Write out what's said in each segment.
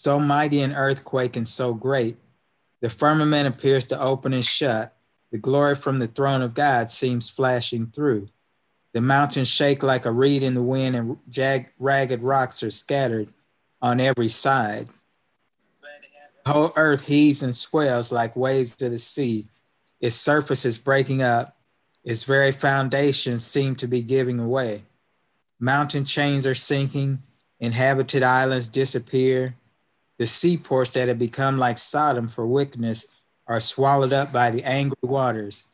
so mighty an earthquake and so great. The firmament appears to open and shut. The glory from the throne of God seems flashing through. The mountains shake like a reed in the wind, and ragged rocks are scattered on every side. The whole earth heaves and swells like waves to the sea. Its surface is breaking up. Its very foundations seem to be giving away. Mountain chains are sinking. Inhabited islands disappear. The seaports that have become like Sodom for wickedness are swallowed up by the angry waters.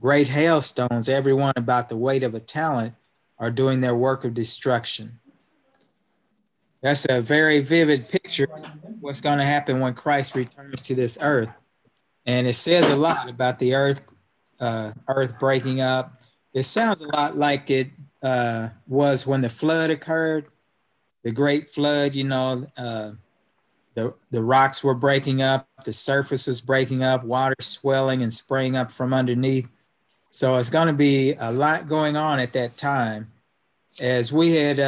Great hailstones, every one about the weight of a talent, are doing their work of destruction. That's a very vivid picture of what's going to happen when Christ returns to this earth. And it says a lot about the earth breaking up. It sounds a lot like it was when the flood occurred, the great flood, you know, the rocks were breaking up, the surface was breaking up, water swelling and spraying up from underneath. So it's going to be a lot going on at that time. As we have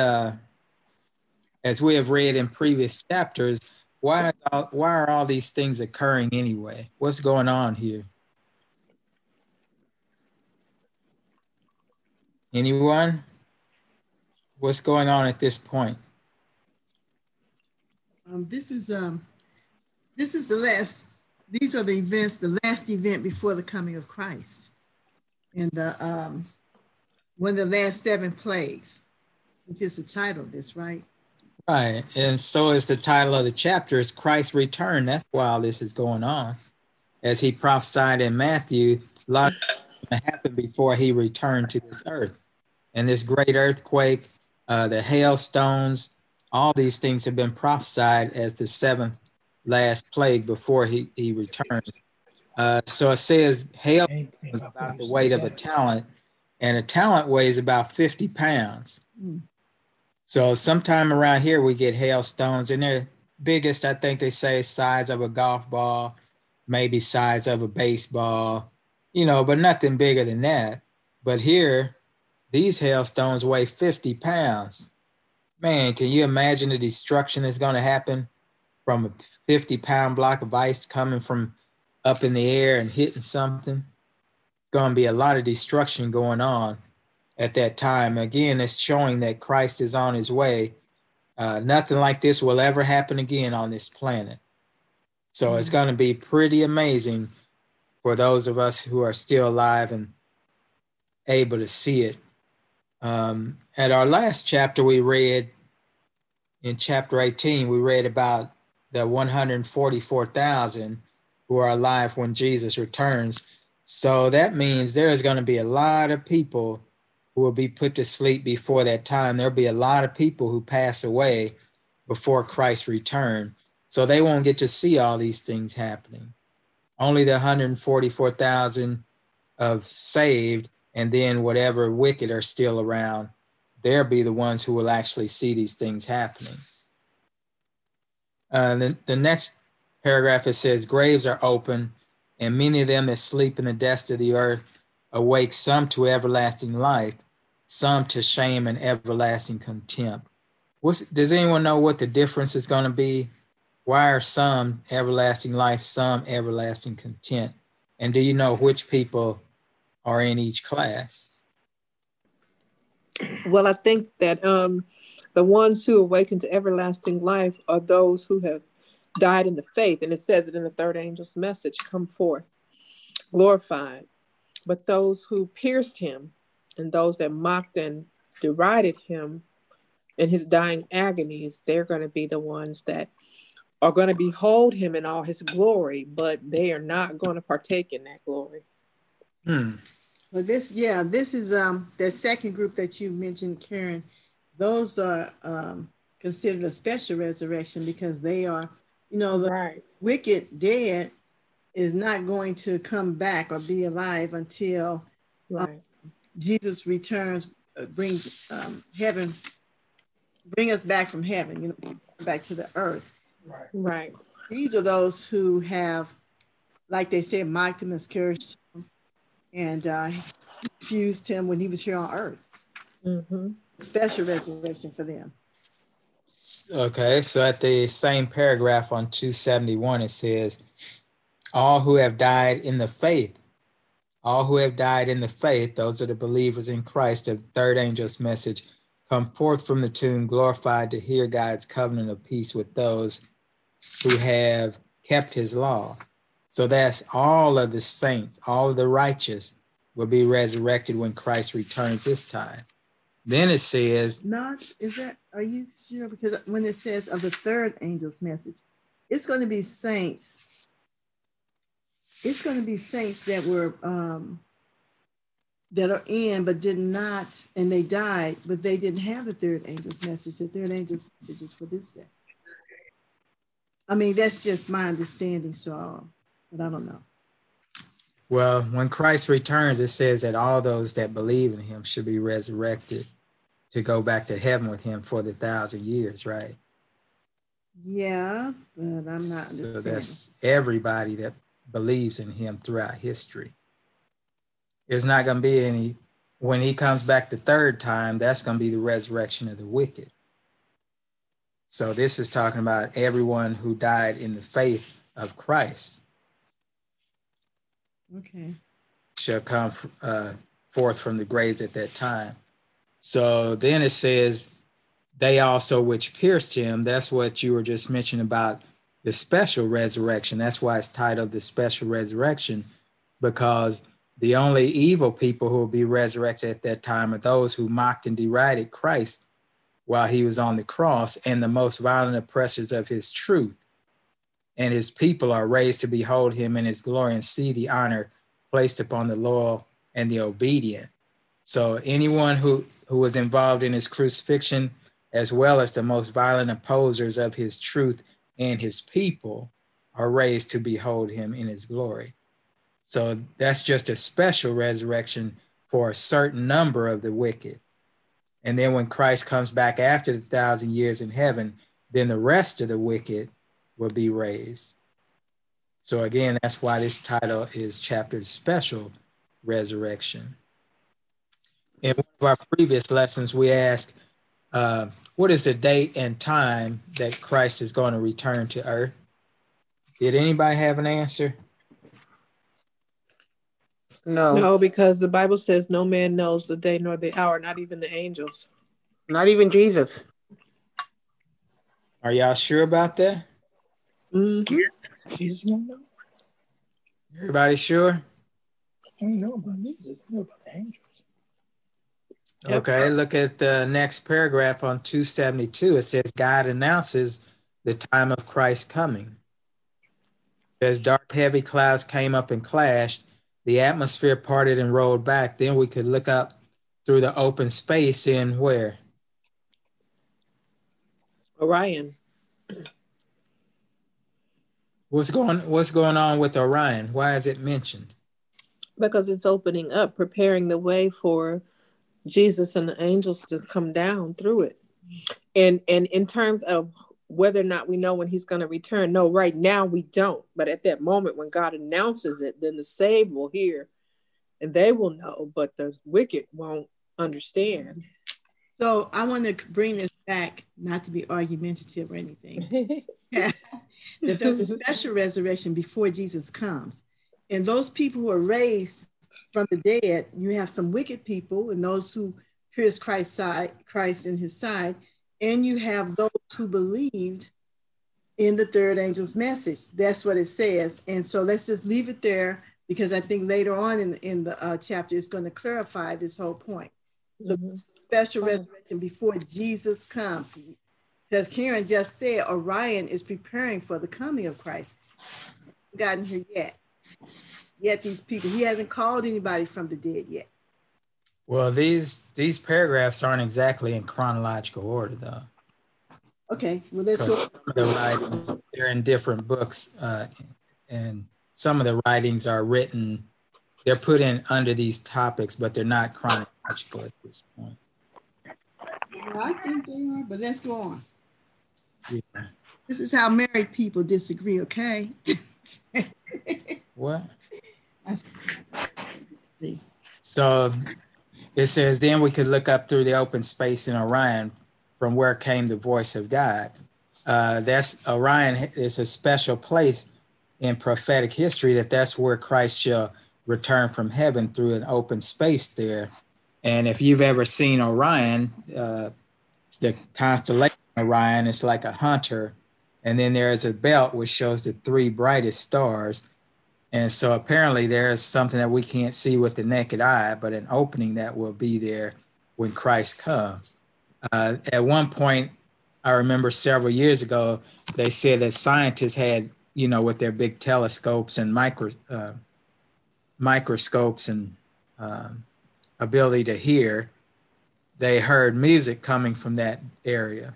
read in previous chapters, why are all these things occurring anyway? What's going on here? Anyone? What's going on at this point? This is the last. These are the events, the last event before the coming of Christ, and one of the last seven plagues, which is the title of this, right? Right, and so is the title of the chapter is Christ's return. That's why all this is going on, as he prophesied in Matthew. A lot going to happen before he returned to this earth, and this great earthquake, the hailstones. All these things have been prophesied as the seventh last plague before he returned. So it says hail is about the weight of a talent, and a talent weighs about 50 pounds. So sometime around here, we get hailstones, and they're biggest, I think they say, size of a golf ball, maybe size of a baseball, you know, but nothing bigger than that. But here, these hailstones weigh 50 pounds. Man, can you imagine the destruction that's going to happen from a 50-pound block of ice coming from up in the air and hitting something? It's going to be a lot of destruction going on at that time. Again, it's showing that Christ is on his way. Nothing like this will ever happen again on this planet. So It's going to be pretty amazing for those of us who are still alive and able to see it. At our last chapter, we read in chapter 18, we read about the 144,000 who are alive when Jesus returns. So that means there is going to be a lot of people who will be put to sleep before that time. There'll be a lot of people who pass away before Christ's return. So they won't get to see all these things happening. Only the 144,000 of saved, and then whatever wicked are still around, they'll be the ones who will actually see these things happening. The next paragraph, it says, graves are open, and many of them that sleep in the dust of the earth awake, some to everlasting life, some to shame and everlasting contempt. Does anyone know what the difference is going to be? Why are some everlasting life, some everlasting contempt? And do you know which people are in each class? Well, I think that the ones who awaken to everlasting life are those who have died in the faith. And it says it in the third angel's message, come forth, glorified. But those who pierced him and those that mocked and derided him in his dying agonies, they're going to be the ones that are going to behold him in all his glory, but they are not going to partake in that glory. Well, this is the second group that you mentioned, Karen. Those are considered a special resurrection because they are, you know, the wicked dead is not going to come back or be alive until Jesus returns, bring us back from heaven, you know, back to the earth. Right. These are those who have, like they said, mocked him, cursed him, and refused him when he was here on earth. Special resurrection for them. Okay, so at the same paragraph on 271, it says, all who have died in the faith, those are the believers in Christ, the third angel's message, come forth from the tomb, glorified to hear God's covenant of peace with those who have kept his law. So that's all of the saints, all of the righteous will be resurrected when Christ returns this time. Then it says, are you sure? Because when it says of the third angel's message, it's going to be saints. It's going to be saints that were, that are in, but did not, and they died, but they didn't have the third angel's message. The third angel's message is for this day. I mean, that's just my understanding, so, but I don't know. Well, when Christ returns, it says that all those that believe in him should be resurrected to go back to heaven with him for the 1,000 years, right? Yeah, but I'm not understanding. So that's everybody that believes in him throughout history. It's not going to be any, when he comes back the third time, that's going to be the resurrection of the wicked. So this is talking about everyone who died in the faith of Christ. Okay. Shall come forth from the graves at that time. So then it says, they also which pierced him. That's what you were just mentioning about the special resurrection. That's why it's titled the special resurrection, because the only evil people who will be resurrected at that time are those who mocked and derided Christ while he was on the cross, and the most violent oppressors of his truth. And his people are raised to behold him in his glory and see the honor placed upon the loyal and the obedient. So anyone who was involved in his crucifixion, as well as the most violent opposers of his truth and his people, are raised to behold him in his glory. So that's just a special resurrection for a certain number of the wicked. And then when Christ comes back after the 1,000 years in heaven, then the rest of the wicked will be raised. So again, that's why this title is chapter special resurrection. In one of our previous lessons, we asked, what is the date and time that Christ is going to return to earth? Did anybody have an answer? No, because the Bible says no man knows the day nor the hour, not even the angels. Not even Jesus. Are y'all sure about that? Mm-hmm. Jesus don't know. Everybody sure? I don't know about Jesus. I know about the angels. Okay, look at the next paragraph on 272. It says, God announces the time of Christ's coming. As dark, heavy clouds came up and clashed, the atmosphere parted and rolled back. Then we could look up through the open space in where? Orion. What's going on with Orion? Why is it mentioned? Because it's opening up, preparing the way for Jesus and the angels to come down through it. And in terms of whether or not we know when he's going to return, no, right now we don't. But at that moment when God announces it, then the saved will hear and they will know, but the wicked won't understand. So I want to bring this back, not to be argumentative or anything, that there's a special resurrection before Jesus comes. And those people who are raised from the dead, you have some wicked people and those who pierced Christ in his side, and you have those who believed in the third angel's message. That's what it says. And so let's just leave it there, because I think later on in the chapter, it's going to clarify this whole point. So special resurrection before Jesus comes. Because Karen just said, Orion is preparing for the coming of Christ. He hasn't gotten here yet. Yet these people, he hasn't called anybody from the dead yet. Well, these paragraphs aren't exactly in chronological order, though. Okay, well, let's go. Some of the writings, they're in different books, and some of the writings are written, they're put in under these topics, but they're not chronological at this point. Well, I think they are, but let's go on. Yeah. This is how married people disagree, okay? What? So it says, then we could look up through the open space in Orion, from where came the voice of God. That's Orion is a special place in prophetic history, that's where Christ shall return from heaven through an open space there. And if you've ever seen Orion, it's the constellation Orion, it's like a hunter. And then there is a belt which shows the three brightest stars. And so apparently there is something that we can't see with the naked eye, but an opening that will be there when Christ comes. At one point, I remember several years ago, they said that scientists had, with their big telescopes and microscopes and ability to hear, they heard music coming from that area,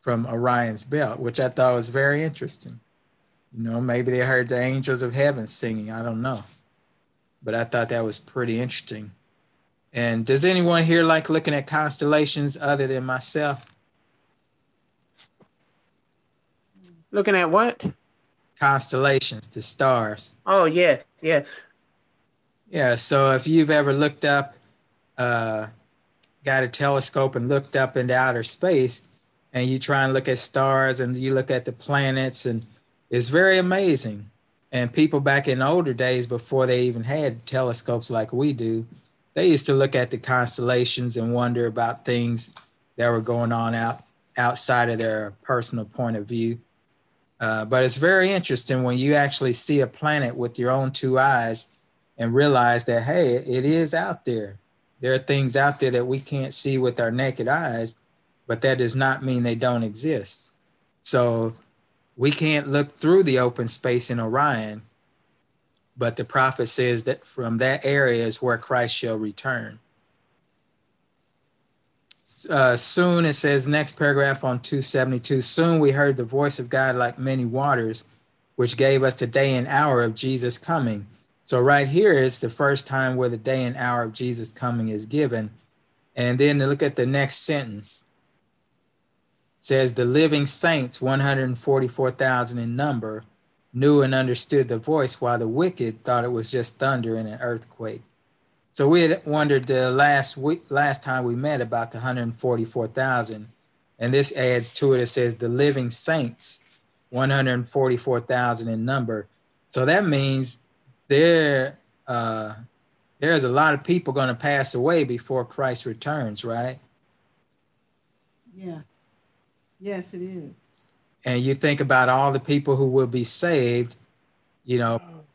from Orion's belt, which I thought was very interesting. Maybe they heard the angels of heaven singing. I don't know. But I thought that was pretty interesting. And does anyone here like looking at constellations other than myself? Looking at what? Constellations, the stars. Oh, yes, yes. Yeah, so if you've ever looked up, got a telescope and looked up into outer space, and you try and look at stars and you look at the planets, and it's very amazing. And people back in older days, before they even had telescopes like we do, they used to look at the constellations and wonder about things that were going on outside of their personal point of view. But it's very interesting when you actually see a planet with your own two eyes and realize that, hey, it is out there. There are things out there that we can't see with our naked eyes, but that does not mean they don't exist. So we can't look through the open space in Orion, but the prophet says that from that area is where Christ shall return. Soon, it says, next paragraph on 272, soon we heard the voice of God like many waters, which gave us the day and hour of Jesus' coming. So right here is the first time where the day and hour of Jesus' coming is given. And then to look at the next sentence. It says, the living saints, 144,000 in number, knew and understood the voice, while the wicked thought it was just thunder and an earthquake. So we had wondered the last time we met about the 144,000. And this adds to it, it says, the living saints, 144,000 in number. So that means there's a lot of people going to pass away before Christ returns, right? Yeah. Yes, it is. And you think about all the people who will be saved,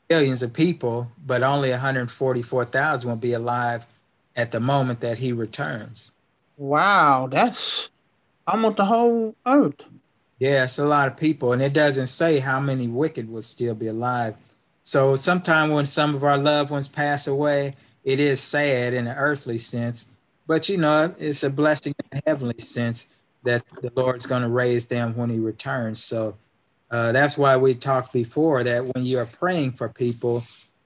millions of people, but only 144,000 will be alive at the moment that he returns. Wow, that's almost the whole earth. Yeah, it's a lot of people. And it doesn't say how many wicked will still be alive. So sometime when some of our loved ones pass away, it is sad in an earthly sense, but it's a blessing in a heavenly sense that the Lord's going to raise them when he returns. So that's why we talked before that when you are praying for people,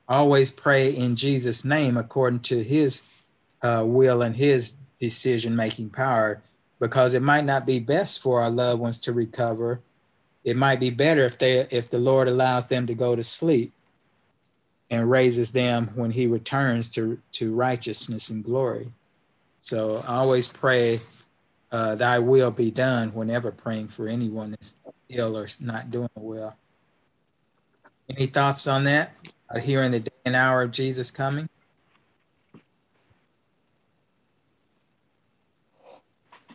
always pray in Jesus' name according to his will and his decision-making power, because it might not be best for our loved ones to recover. It might be better if the Lord allows them to go to sleep and raises them when he returns to righteousness and glory. So I always pray thy will be done whenever praying for anyone that's ill or not doing well. Any thoughts on that? Hearing the day and hour of Jesus coming?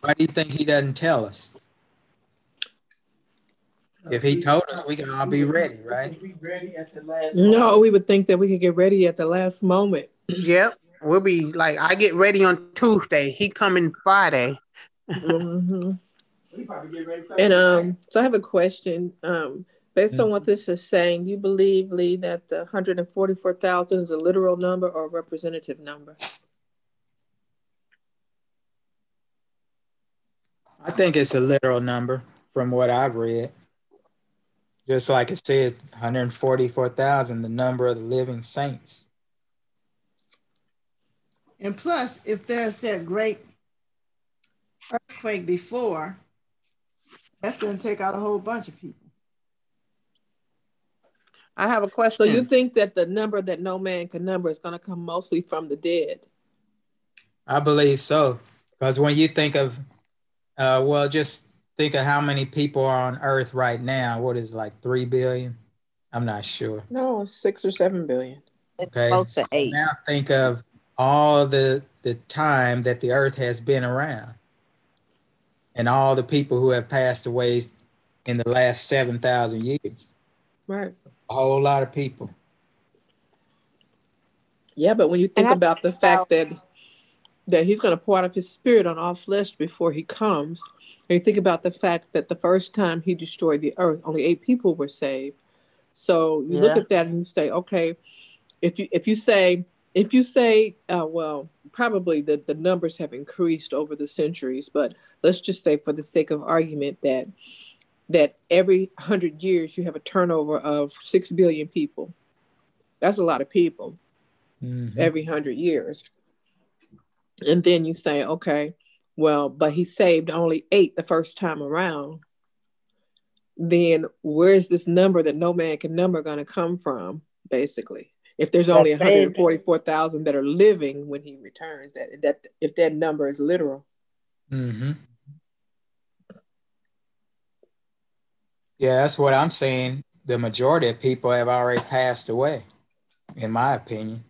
Why do you think he doesn't tell us? If he told us, we can all be ready, right? No, we would think that we could get ready at the last moment. Yep. We'll be like, I get ready on Tuesday. He coming Friday. Mm-hmm. And so I have a question. Based on what this is saying, you believe, Lee, that the 144,000 is a literal number or a representative number? I think it's a literal number from what I've read. Just like it says, 144,000, the number of the living saints. And plus, if there's that great earthquake before, that's going to take out a whole bunch of people. I have a question. So you think that the number that no man can number is going to come mostly from the dead? I believe so. Because when you think of Well, just think of how many people are on Earth right now. What is it, like 3 billion? I'm not sure. No, it's 6 or 7 billion. Okay. Close to 8. So now think of all the time that the Earth has been around and all the people who have passed away in the last 7,000 years. Right. A whole lot of people. Yeah, but when you think about the fact that he's going to pour out of his spirit on all flesh before he comes, and you think about the fact that the first time he destroyed the earth, only 8 people were saved. So you look at that and you say, okay, if you say, well, probably the numbers have increased over the centuries, but let's just say for the sake of argument that every 100 years you have a turnover of 6 billion people. That's a lot of people. Mm-hmm. Every 100 years. And then you say, okay, well, but he saved only 8 the first time around. Then where's this number that no man can number going to come from, basically? If there's only 144,000 that are living when he returns, that if that number is literal. Mm-hmm. Yeah, that's what I'm saying. The majority of people have already passed away, in my opinion,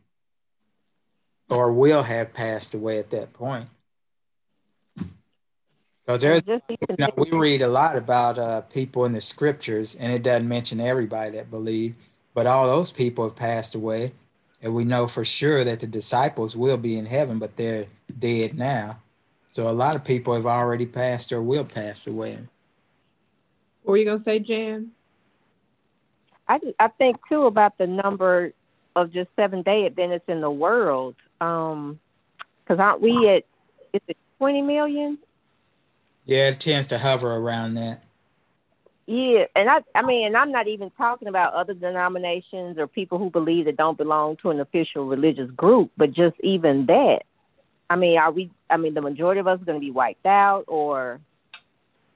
or will have passed away at that point. Because we read a lot about people in the scriptures, and it doesn't mention everybody that believed, but all those people have passed away, and we know for sure that the disciples will be in heaven, but they're dead now. So a lot of people have already passed or will pass away. What were you going to say, Jan? I think, too, about the number of just Seventh-day Adventists in the world. Because aren't we at, is it 20 million? Yeah, it tends to hover around that. Yeah, and I mean, I'm not even talking about other denominations or people who believe that don't belong to an official religious group, but just even that. I mean, the majority of us are going to be wiped out, or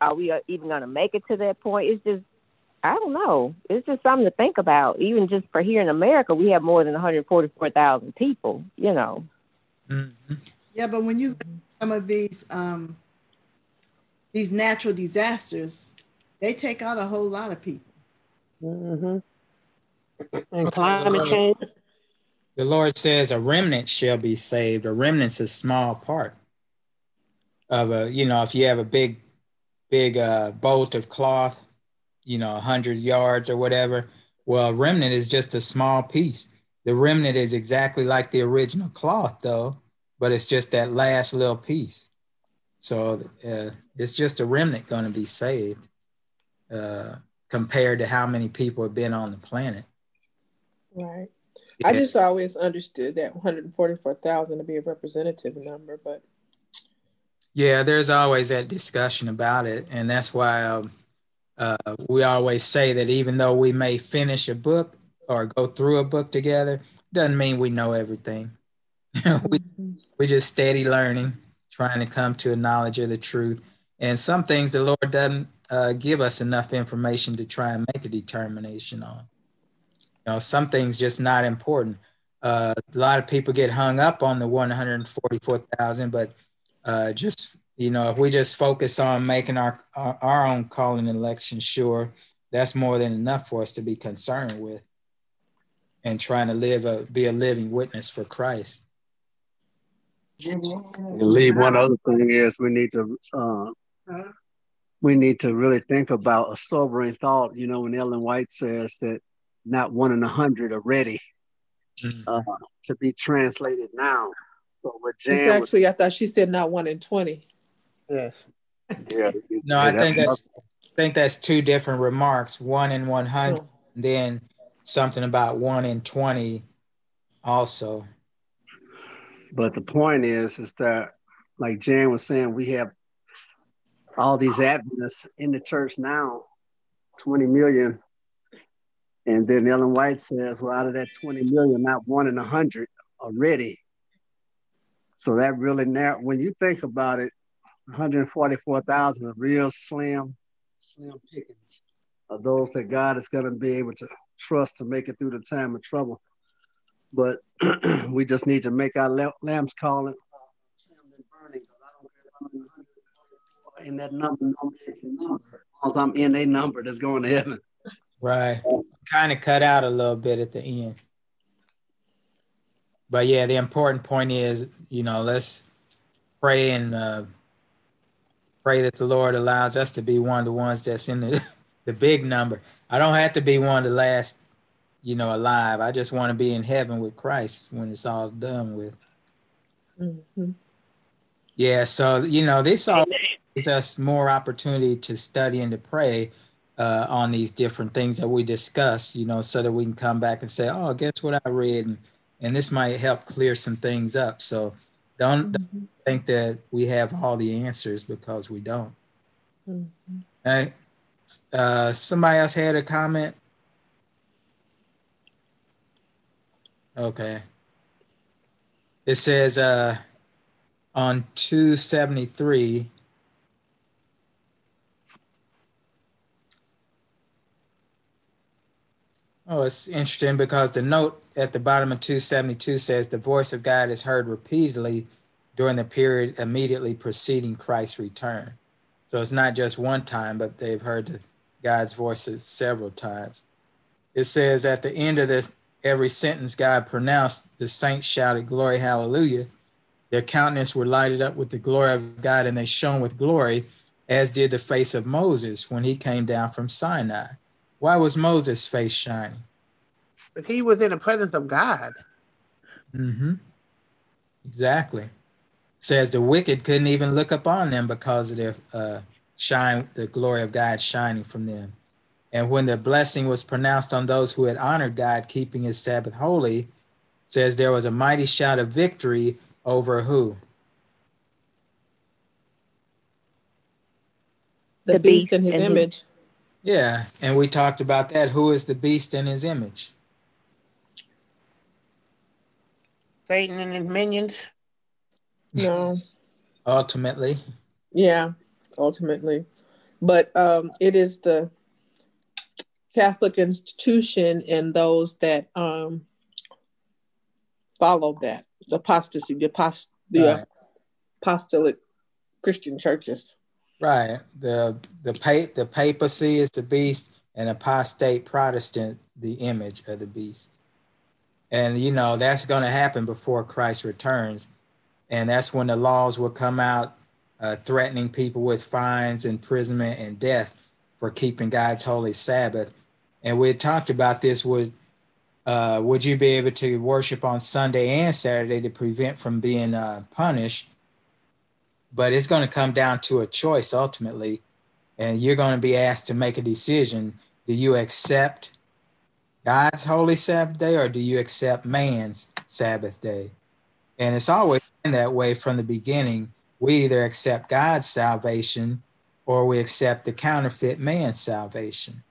are we even going to make it to that point? It's just, I don't know. It's just something to think about. Even just for here in America, we have more than 144,000 people, you know. Mm-hmm. Yeah, but when you look at some of these natural disasters, they take out a whole lot of people. Mm-hmm. And climate change. The Lord says a remnant shall be saved. A remnant's a small part of a, you know, if you have a big bolt of cloth, you know, 100 yards or whatever. Well, remnant is just a small piece. The remnant is exactly like the original cloth, though, but it's just that last little piece. So it's just a remnant going to be saved compared to how many people have been on the planet. Right. Yeah. I just always understood that 144,000 to be a representative number, but. Yeah, there's always that discussion about it. And that's why we always say that even though we may finish a book or go through a book together, doesn't mean we know everything. We're just steady learning, trying to come to a knowledge of the truth. And some things the Lord doesn't give us enough information to try and make a determination on. You know, some things just not important. A lot of people get hung up on the 144,000, but just you know, if we just focus on making our own calling and election sure, that's more than enough for us to be concerned with and trying to be a living witness for Christ. I believe one other thing is we need to really think about a sobering thought. You know, when Ellen White says that not 1 in 100 are ready to be translated now. So what Jan was, I thought she said not 1 in 20. Yes. Yeah. No, I think that's two different remarks. 1 in 100, and then something about 1 in 20, also. But the point is that, like Jan was saying, we have all these Adventists in the church now, 20 million, and then Ellen White says, "Well, out of that 20 million, not 1 in 100 already." So that really narrow. When you think about it, 144,000 are real slim pickings of those that God is going to be able to trust to make it through the time of trouble. But we just need to make our lamb's calling burning. Because I don't care if I'm in 100 in that number, no mention number. As I'm in a number that's going to heaven. Right. Kind of cut out a little bit at the end. But yeah, the important point is, you know, let's pray and pray that the Lord allows us to be one of the ones that's in the big number. I don't have to be one of the last, you know, alive. I just want to be in heaven with Christ when it's all done with. Mm-hmm. Yeah, so, you know, this all gives us more opportunity to study and to pray on these different things that we discuss, you know, so that we can come back and say, oh, guess what I read? And this might help clear some things up. So don't think that we have all the answers, because we don't. Mm-hmm. All right. Somebody else had a comment? Okay. It says on 273, oh, it's interesting because the note at the bottom of 272 says the voice of God is heard repeatedly during the period immediately preceding Christ's return. So it's not just one time, but they've heard God's voices several times. It says at the end of this, every sentence God pronounced, the saints shouted, glory, hallelujah. Their countenance were lighted up with the glory of God, and they shone with glory, as did the face of Moses when he came down from Sinai. Why was Moses' face shining? But he was in the presence of God. Mm-hmm. Exactly. It says the wicked couldn't even look upon them because of their the glory of God shining from them. And when the blessing was pronounced on those who had honored God, keeping his Sabbath holy, says there was a mighty shout of victory over who? The beast in his image. Yeah, and we talked about that. Who is the beast in his image? Satan and his minions. No. Ultimately. Yeah, ultimately. But it is the Catholic institution and those that follow that, the apostasy, the apostolic Christian churches. Right. The papacy is the beast, and apostate Protestant, the image of the beast. And, you know, that's going to happen before Christ returns. And that's when the laws will come out threatening people with fines, imprisonment, and death for keeping God's holy Sabbath. And we had talked about this. Would you be able to worship on Sunday and Saturday to prevent from being punished? But it's going to come down to a choice ultimately, and you're going to be asked to make a decision. Do you accept God's holy Sabbath day, or do you accept man's Sabbath day? And it's always been that way from the beginning. We either accept God's salvation or we accept the counterfeit man's salvation.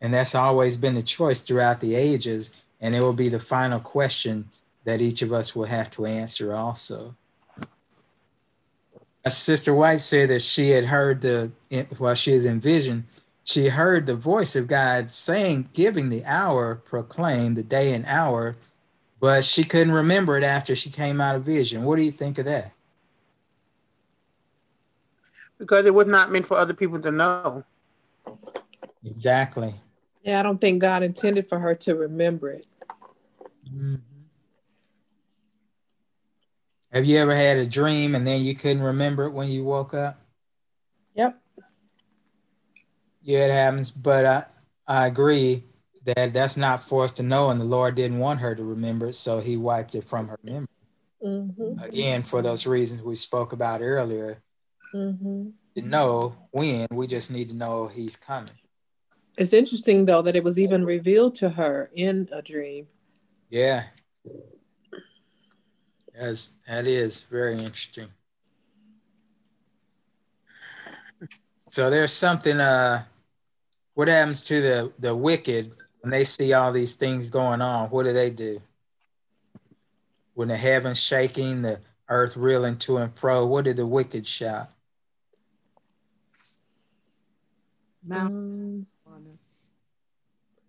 And that's always been the choice throughout the ages, and it will be the final question that each of us will have to answer also. Sister White said that she had heard she is in vision, she heard the voice of God saying, giving the hour, proclaim the day and hour, but she couldn't remember it after she came out of vision. What do you think of that? Because it was not meant for other people to know. Exactly. Yeah, I don't think God intended for her to remember it. Mm-hmm. Have you ever had a dream and then you couldn't remember it when you woke up? Yep. Yeah, it happens. But I agree that that's not for us to know, and the Lord didn't want her to remember it, so he wiped it from her memory. Mm-hmm. Again, for those reasons we spoke about earlier. Mm-hmm. To know when, we just need to know he's coming. It's interesting, though, that it was even revealed to her in a dream. Yeah. Yes, that is very interesting. So there's something, what happens to the wicked when they see all these things going on? What do? When the heavens shaking, the earth reeling to and fro, what did the wicked shout? Mountain.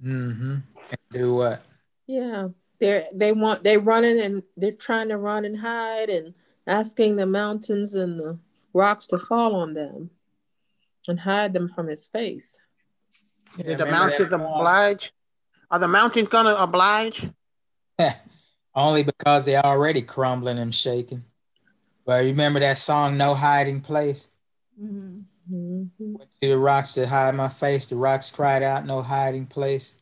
Mm-hmm. And do what? Yeah. They're running, and they're trying to run and hide and asking the mountains and the rocks to fall on them. and hide them from his face. Yeah, did the mountains oblige? Are the mountains going to oblige? Only because they're already crumbling and shaking. But remember that song, No Hiding Place? Mm-hmm. Mm-hmm. Went to the rocks to hide my face. The rocks cried out, no hiding place.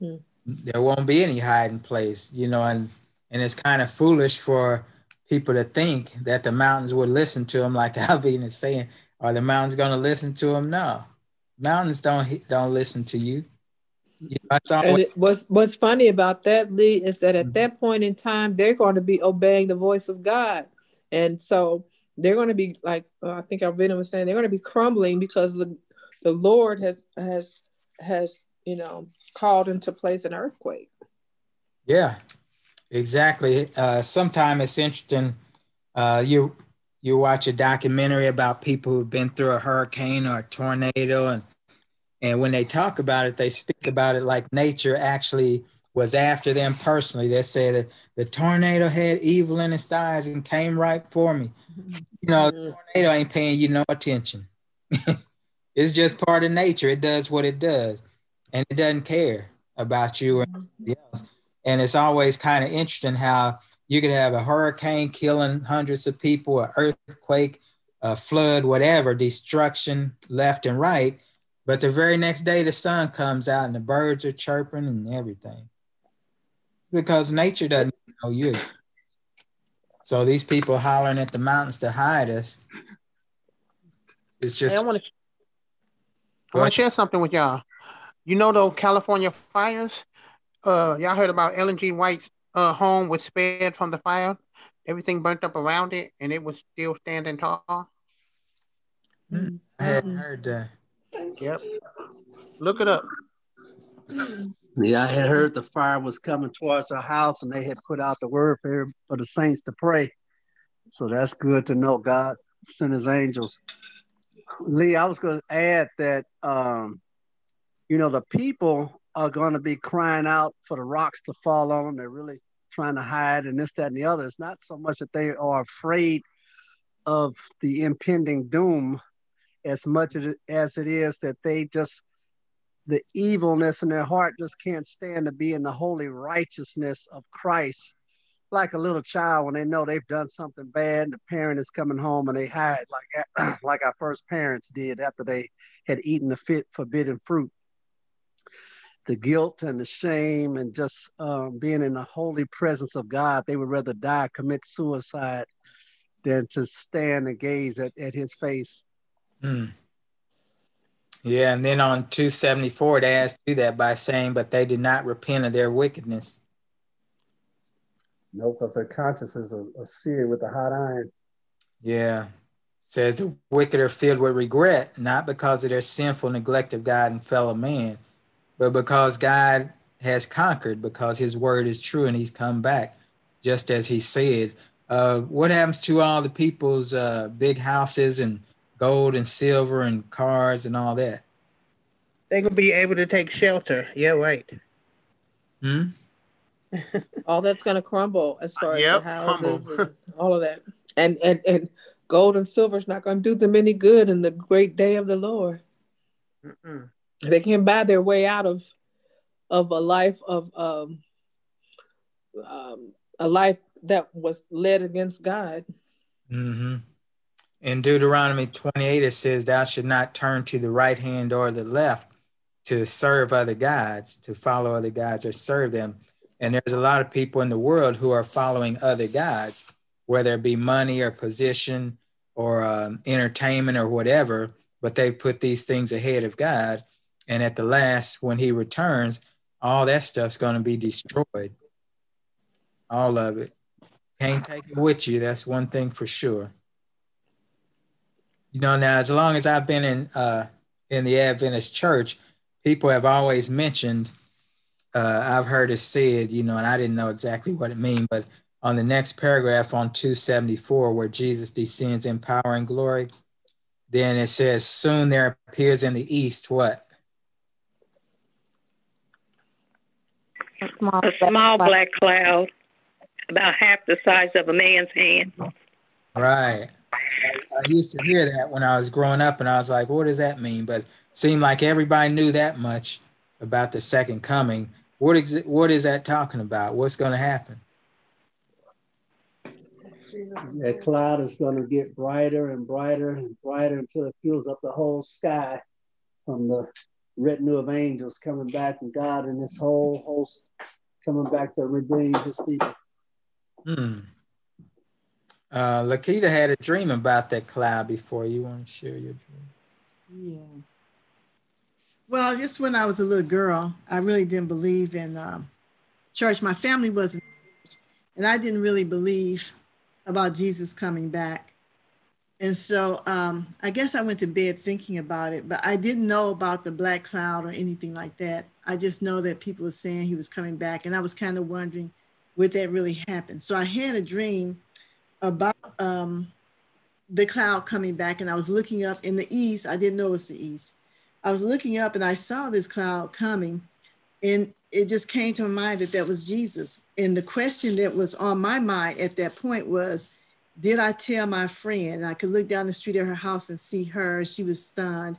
Mm. There won't be any hiding place, you know, and it's kind of foolish for people to think that the mountains would listen to them, like Alvin is saying. Are the mountains going to listen to them? No. Mountains don't listen to you. You know, what's funny about that, Lee, is that at that point in time, they're going to be obeying the voice of God. And so they're going to be like, I think Alvin was saying, they're going to be crumbling because the Lord has you know, called into place an earthquake. Yeah, exactly. Sometimes it's interesting. You watch a documentary about people who've been through a hurricane or a tornado, and when they talk about it, they speak about it like nature actually was after them personally. They say that the tornado had evil in its eyes and came right for me. You know, the tornado ain't paying you no attention. It's just part of nature. It does what it does, and it doesn't care about you or anybody else. And it's always kind of interesting how you could have a hurricane killing hundreds of people, an earthquake, a flood, whatever, destruction left and right. But the very next day, the sun comes out and the birds are chirping and everything. Because nature doesn't know you. So these people hollering at the mountains to hide us. It's just. Hey, I want to share something with y'all. You know those California fires? Y'all heard about Ellen G. White's home was spared from the fire. Everything burnt up around it, and it was still standing tall. Mm-hmm. I hadn't heard that. Yep. Look it up. Yeah, I had heard the fire was coming towards our house, and they had put out the word for the saints to pray. So that's good to know. God sent his angels. Lee, I was going to add that, you know, the people are going to be crying out for the rocks to fall on. They're really trying to hide and this, that, and the other. It's not so much that they are afraid of the impending doom as much as it is that they just, the evilness in their heart just can't stand to be in the holy righteousness of Christ. Like a little child when they know they've done something bad and the parent is coming home and they hide like our first parents did after they had eaten the forbidden fruit. The guilt and the shame and just being in the holy presence of God, they would rather die, commit suicide than to stand and gaze at his face. Mm. Yeah, and then on 274, it adds to that by saying, but they did not repent of their wickedness. No, because their consciences are seared with a hot iron. Yeah. It says the wicked are filled with regret, not because of their sinful neglect of God and fellow man, but because God has conquered, because his word is true and he's come back, just as he said. What happens to all the people's big houses and gold and silver and cars and all that? They could be able to take shelter. Yeah, right. Hmm? All that's going to crumble as far as the houses and all of that. And gold and silver is not going to do them any good in the great day of the Lord. Mm-mm. They can't buy their way out of a life of a life that was led against God. Mm-hmm. In Deuteronomy 28, it says, thou should not turn to the right hand or the left to serve other gods, to follow other gods or serve them. And there's a lot of people in the world who are following other gods, whether it be money or position or entertainment or whatever, but they've put these things ahead of God. And at the last, when he returns, all that stuff's going to be destroyed. All of it. Can't take it with you. That's one thing for sure. You know, now, as long as I've been in the Adventist church, people have always mentioned, I've heard it said, you know, and I didn't know exactly what it meant, but on the next paragraph on 274, where Jesus descends in power and glory, then it says, soon there appears in the east, what? A small black cloud, about half the size of a man's hand. Right. I used to hear that when I was growing up, and I was like, what does that mean? But it seemed like everybody knew that much about the second coming. What is that talking about? What's going to happen? That cloud is going to get brighter and brighter and brighter until it fills up the whole sky from the retinue of angels coming back, and God and his whole host coming back to redeem his people. Lakita had a dream about that cloud before. You want to share your dream? Yeah. Well, just when I was a little girl, I really didn't believe in church. My family wasn't, and I didn't really believe about Jesus coming back. And so I guess I went to bed thinking about it, but I didn't know about the black cloud or anything like that. I just know that people were saying he was coming back, and I was kind of wondering, would that really happen? So I had a dream about the cloud coming back, and I was looking up in the east. I didn't know it was the east. I was looking up and I saw this cloud coming, and it just came to my mind that that was Jesus. And the question that was on my mind at that point was, did I tell my friend? I could look down the street at her house and see her. She was stunned.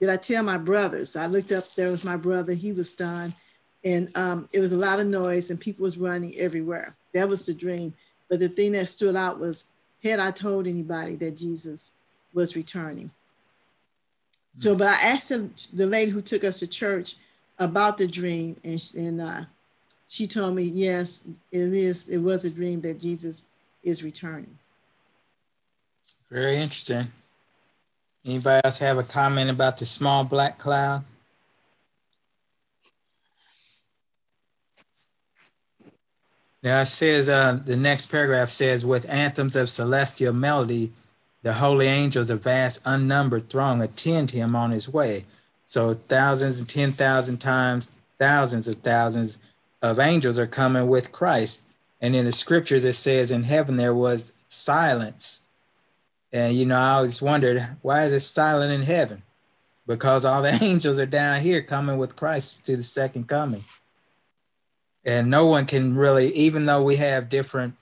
Did I tell my brothers? I looked up, there was my brother. He was stunned. And it was a lot of noise and people was running everywhere. That was the dream. But the thing that stood out was, had I told anybody that Jesus was returning? Mm-hmm. So, but I asked the lady who took us to church about the dream, and she told me, yes, it was a dream that Jesus is returning. Very interesting. Anybody else have a comment about the small black cloud? Now it says, the next paragraph says, with anthems of celestial melody, the holy angels, a vast unnumbered throng, attend him on his way. So thousands and 10,000 times, thousands of angels are coming with Christ. And in the scriptures, it says in heaven, there was silence. And, you know, I always wondered, why is it silent in heaven? Because all the angels are down here coming with Christ to the second coming. And no one can really, even though we have different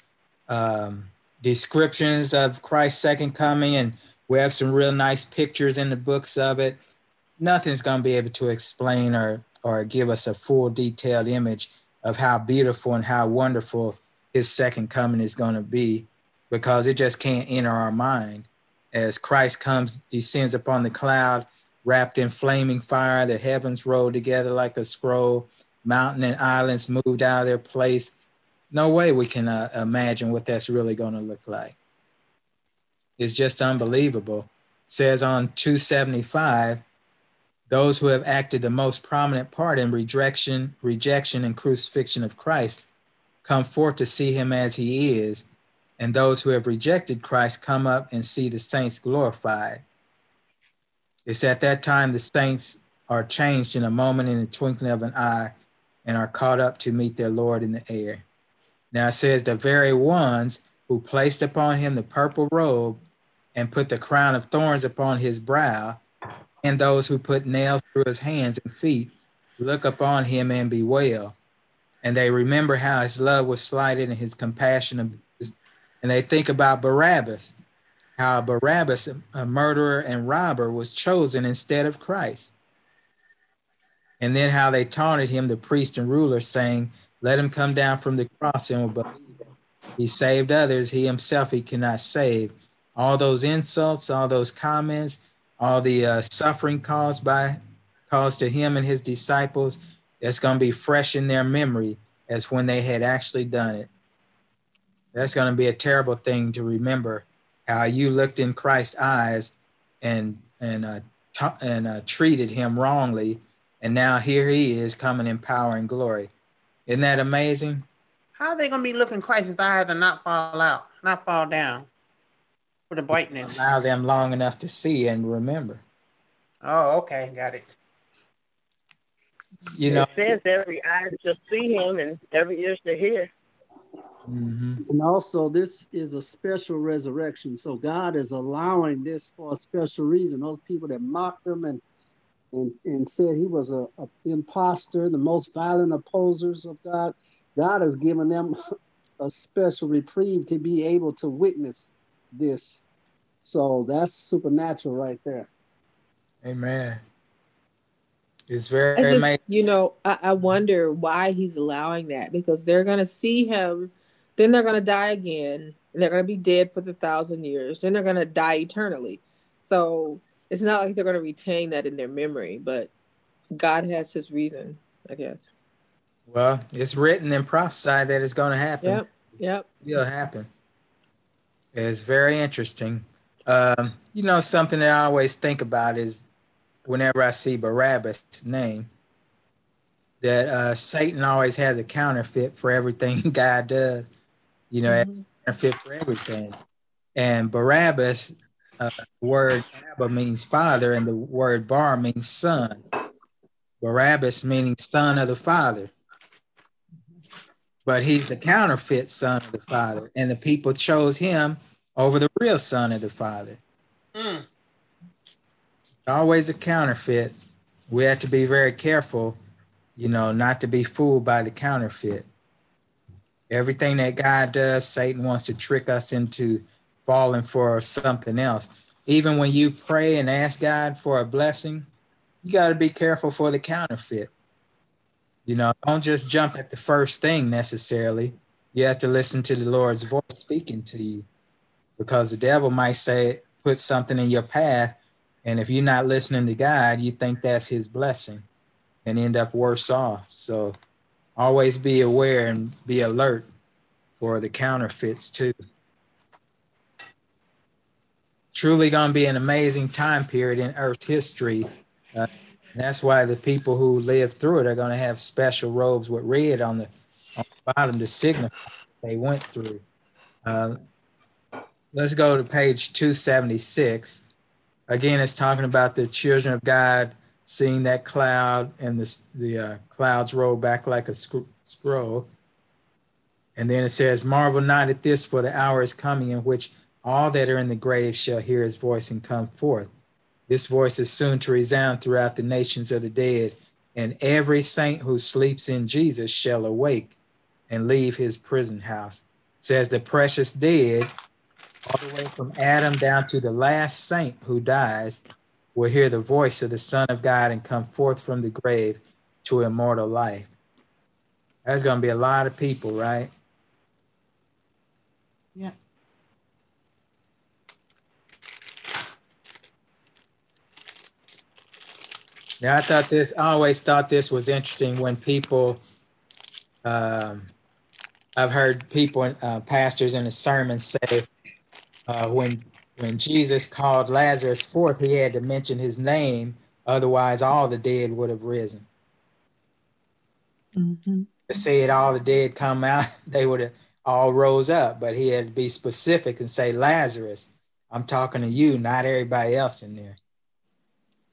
descriptions of Christ's second coming, and we have some real nice pictures in the books of it, nothing's going to be able to explain or give us a full detailed image of how beautiful and how wonderful his second coming is going to be, because it just can't enter our mind. As Christ comes, descends upon the cloud, wrapped in flaming fire, the heavens rolled together like a scroll, mountain and islands moved out of their place. No way we can imagine what that's really going to look like. It's just unbelievable. It says on 275, those who have acted the most prominent part in rejection, and crucifixion of Christ come forth to see him as he is, and those who have rejected Christ come up and see the saints glorified. It's at that time the saints are changed in a moment, in the twinkling of an eye, and are caught up to meet their Lord in the air. Now it says, the very ones who placed upon him the purple robe and put the crown of thorns upon his brow, and those who put nails through his hands and feet, look upon him and bewail. And they remember how his love was slighted and his compassion abused. And they think about Barabbas, how Barabbas, a murderer and robber, was chosen instead of Christ. And then how they taunted him, the priest and ruler, saying, let him come down from the cross and will believe him. He saved others, he himself he cannot save. All those insults, all those comments, all the suffering caused to him and his disciples, that's going to be fresh in their memory as when they had actually done it. That's going to be a terrible thing to remember, how you looked in Christ's eyes and treated him wrongly, and now here he is coming in power and glory. Isn't that amazing? How are they going to be looking Christ's eyes and not fall out, not fall down? For the brightness. Allow them long enough to see and remember. Oh, okay, got it. You know, it says every eye shall see him and every ear shall hear. Mm-hmm. And also, this is a special resurrection, so God is allowing this for a special reason. Those people that mocked him and said he was a imposter, the most violent opposers of God, God has given them a special reprieve to be able to witness this So that's supernatural right there. Amen. It's very amazing. You know, I wonder why he's allowing that, because they're going to see him, then they're going to die again, and they're going to be dead for 1,000 years, then they're going to die eternally. So it's not like they're going to retain that in their memory, but God has his reason, I guess. Well, it's written and prophesied that it's going to happen. Yep, yep. It'll happen. It's very interesting. You know, something that I always think about is whenever I see Barabbas' name, that Satan always has a counterfeit for everything God does. You know, a counterfeit for everything. And Barabbas, the word Abba means father, and the word Bar means son. Barabbas meaning son of the father. But he's the counterfeit son of the father, and the people chose him over the real son of the father. Mm. Always a counterfeit. We have to be very careful, you know, not to be fooled by the counterfeit. Everything that God does, Satan wants to trick us into falling for something else. Even when you pray and ask God for a blessing, you got to be careful for the counterfeit. You know, don't just jump at the first thing necessarily. You have to listen to the Lord's voice speaking to you, because the devil might say, put something in your path, and if you're not listening to God, you think that's his blessing and end up worse off. So always be aware and be alert for the counterfeits too. Truly going to be an amazing time period in Earth's history. That's why the people who live through it are going to have special robes with red on the bottom to signify what they went through. Let's go to page 276. Again, it's talking about the children of God seeing that cloud, and the clouds roll back like a scroll. And then it says, "Marvel not at this, for the hour is coming in which all that are in the grave shall hear his voice and come forth. This voice is soon to resound throughout the nations of the dead, and every saint who sleeps in Jesus shall awake and leave his prison house." It says the precious dead, all the way from Adam down to the last saint who dies, will hear the voice of the Son of God and come forth from the grave to immortal life. That's going to be a lot of people, right? Yeah. Now, I always thought this was interesting when people, I've heard people, pastors in a sermon say, when Jesus called Lazarus forth, he had to mention his name, otherwise all the dead would have risen. Said all the dead come out, they would have all rose up, but he had to be specific and say, Lazarus, I'm talking to you, not everybody else in there.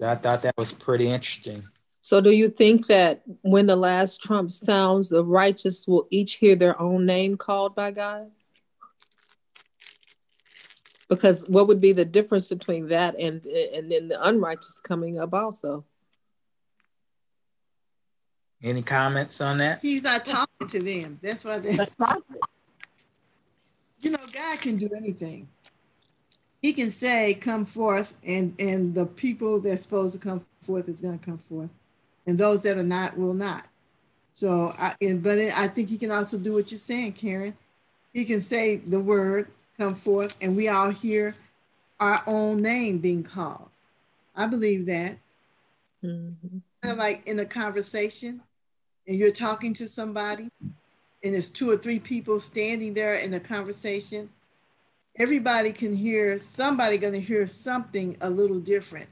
I thought that was pretty interesting. So do you think that when the last trump sounds, the righteous will each hear their own name called by God? Because what would be the difference between that and then the unrighteous coming up also? Any comments on that? He's not talking to them. That's why they're talking. You know, God can do anything. He can say, come forth, and the people that's supposed to come forth is going to come forth. And those that are not will not. So, I think he can also do what you're saying, Karen. He can say the word, come forth, and we all hear our own name being called. I believe that. Kind of like in a conversation, and you're talking to somebody, and there's 2 or 3 people standing there in a conversation. Everybody can hear, somebody going to hear something a little different.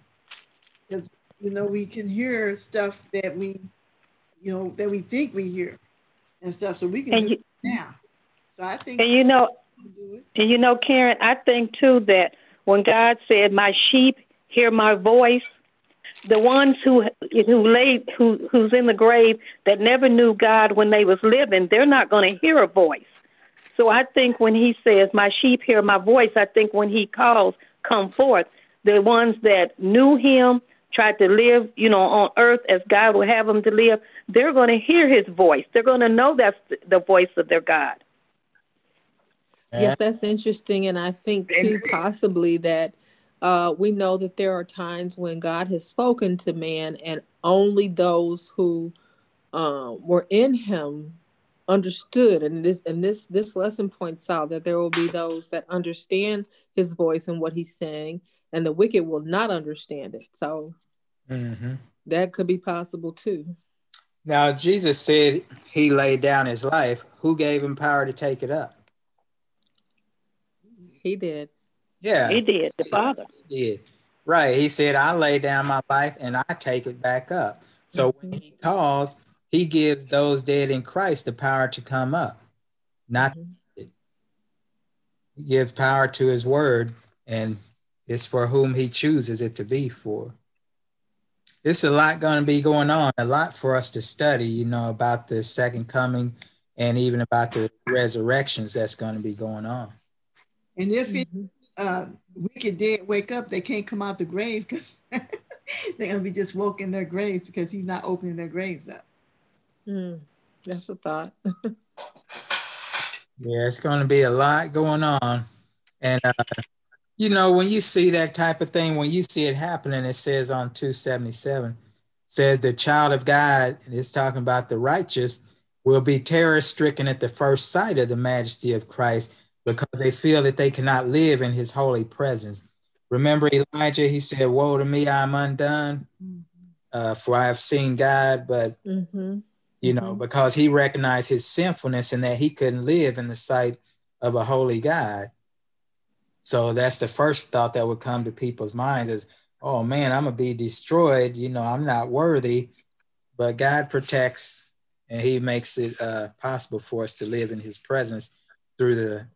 Because, you know, we can hear stuff that we think we hear and stuff. So we can do it now. So I think. And you know, Karen, I think too that when God said, my sheep hear my voice, the ones who's in the grave that never knew God when they was living, they're not going to hear a voice. So I think when he says, my sheep hear my voice, I think when he calls, come forth, the ones that knew him, tried to live, you know, on earth as God would have them to live, they're going to hear his voice. They're going to know that's the voice of their God. Yes, that's interesting. And I think, too, possibly that we know that there are times when God has spoken to man, and only those who were in him understood. And this lesson points out that there will be those that understand his voice and what he's saying, and the wicked will not understand it. So that could be possible, too. Now, Jesus said he laid down his life. Who gave him power to take it up? He did. Yeah. He did. The Father. He did. Right. He said, I lay down my life and I take it back up. So when he calls, he gives those dead in Christ the power to come up. Not he gives power to his word, and it's for whom he chooses it to be for. There's a lot going to be going on, a lot for us to study, you know, about the second coming and even about the resurrections that's going to be going on. And if wicked dead wake up, they can't come out the grave because they're going to be just woke in their graves because he's not opening their graves up. That's a thought. Yeah, it's going to be a lot going on. And, you know, when you see that type of thing, when you see it happening, it says on 277, says the child of God, and it's talking about the righteous, will be terror-stricken at the first sight of the majesty of Christ, because they feel that they cannot live in his holy presence. Remember Elijah, he said, woe to me, I'm undone, for I have seen God. But, you know, because he recognized his sinfulness and that he couldn't live in the sight of a holy God. So that's the first thought that would come to people's minds is, oh, man, I'm going to be destroyed. You know, I'm not worthy. But God protects, and he makes it possible for us to live in his presence through the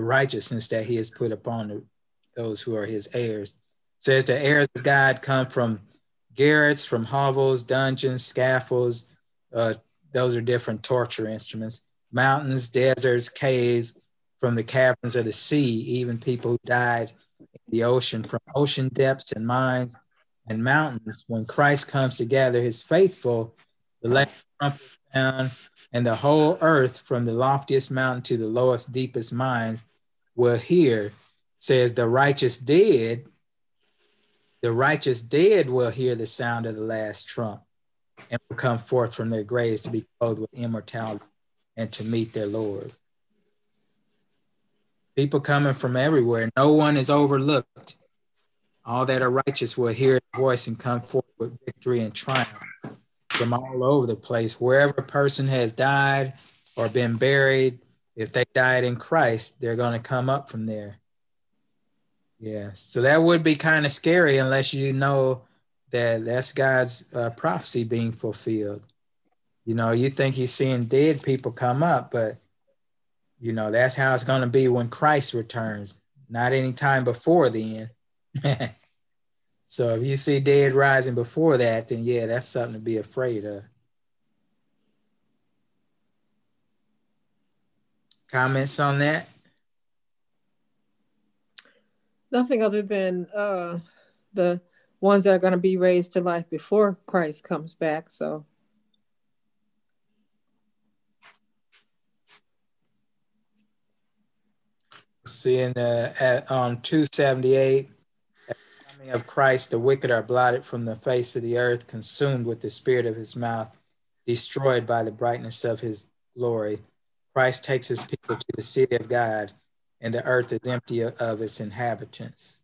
righteousness that he has put upon those who are his heirs. It says the heirs of God come from garrets, from hovels, dungeons, scaffolds. Those are different torture instruments. Mountains, deserts, caves, from the caverns of the sea, even people who died in the ocean, from ocean depths and mines and mountains. When Christ comes to gather his faithful, the last trumpet sound, and the whole earth, from the loftiest mountain to the lowest, deepest mines, will hear. Says the righteous dead will hear the sound of the last trump, and will come forth from their graves to be clothed with immortality and to meet their Lord. People coming from everywhere. No one is overlooked. All that are righteous will hear his voice and come forth with victory and triumph. From all over the place, wherever a person has died or been buried, if they died in Christ, they're going to come up from there. Yeah, so that would be kind of scary unless you know that that's God's prophecy being fulfilled. You know, you think you're seeing dead people come up, but you know, that's how it's going to be when Christ returns, not any time before then. So if you see dead rising before that, then yeah, that's something to be afraid of. Comments on that? Nothing other than the ones that are going to be raised to life before Christ comes back, so. Seeing on 278, at the coming of Christ, the wicked are blotted from the face of the earth, consumed with the spirit of his mouth, destroyed by the brightness of his glory. Christ takes his people to the city of God, and the earth is empty of its inhabitants.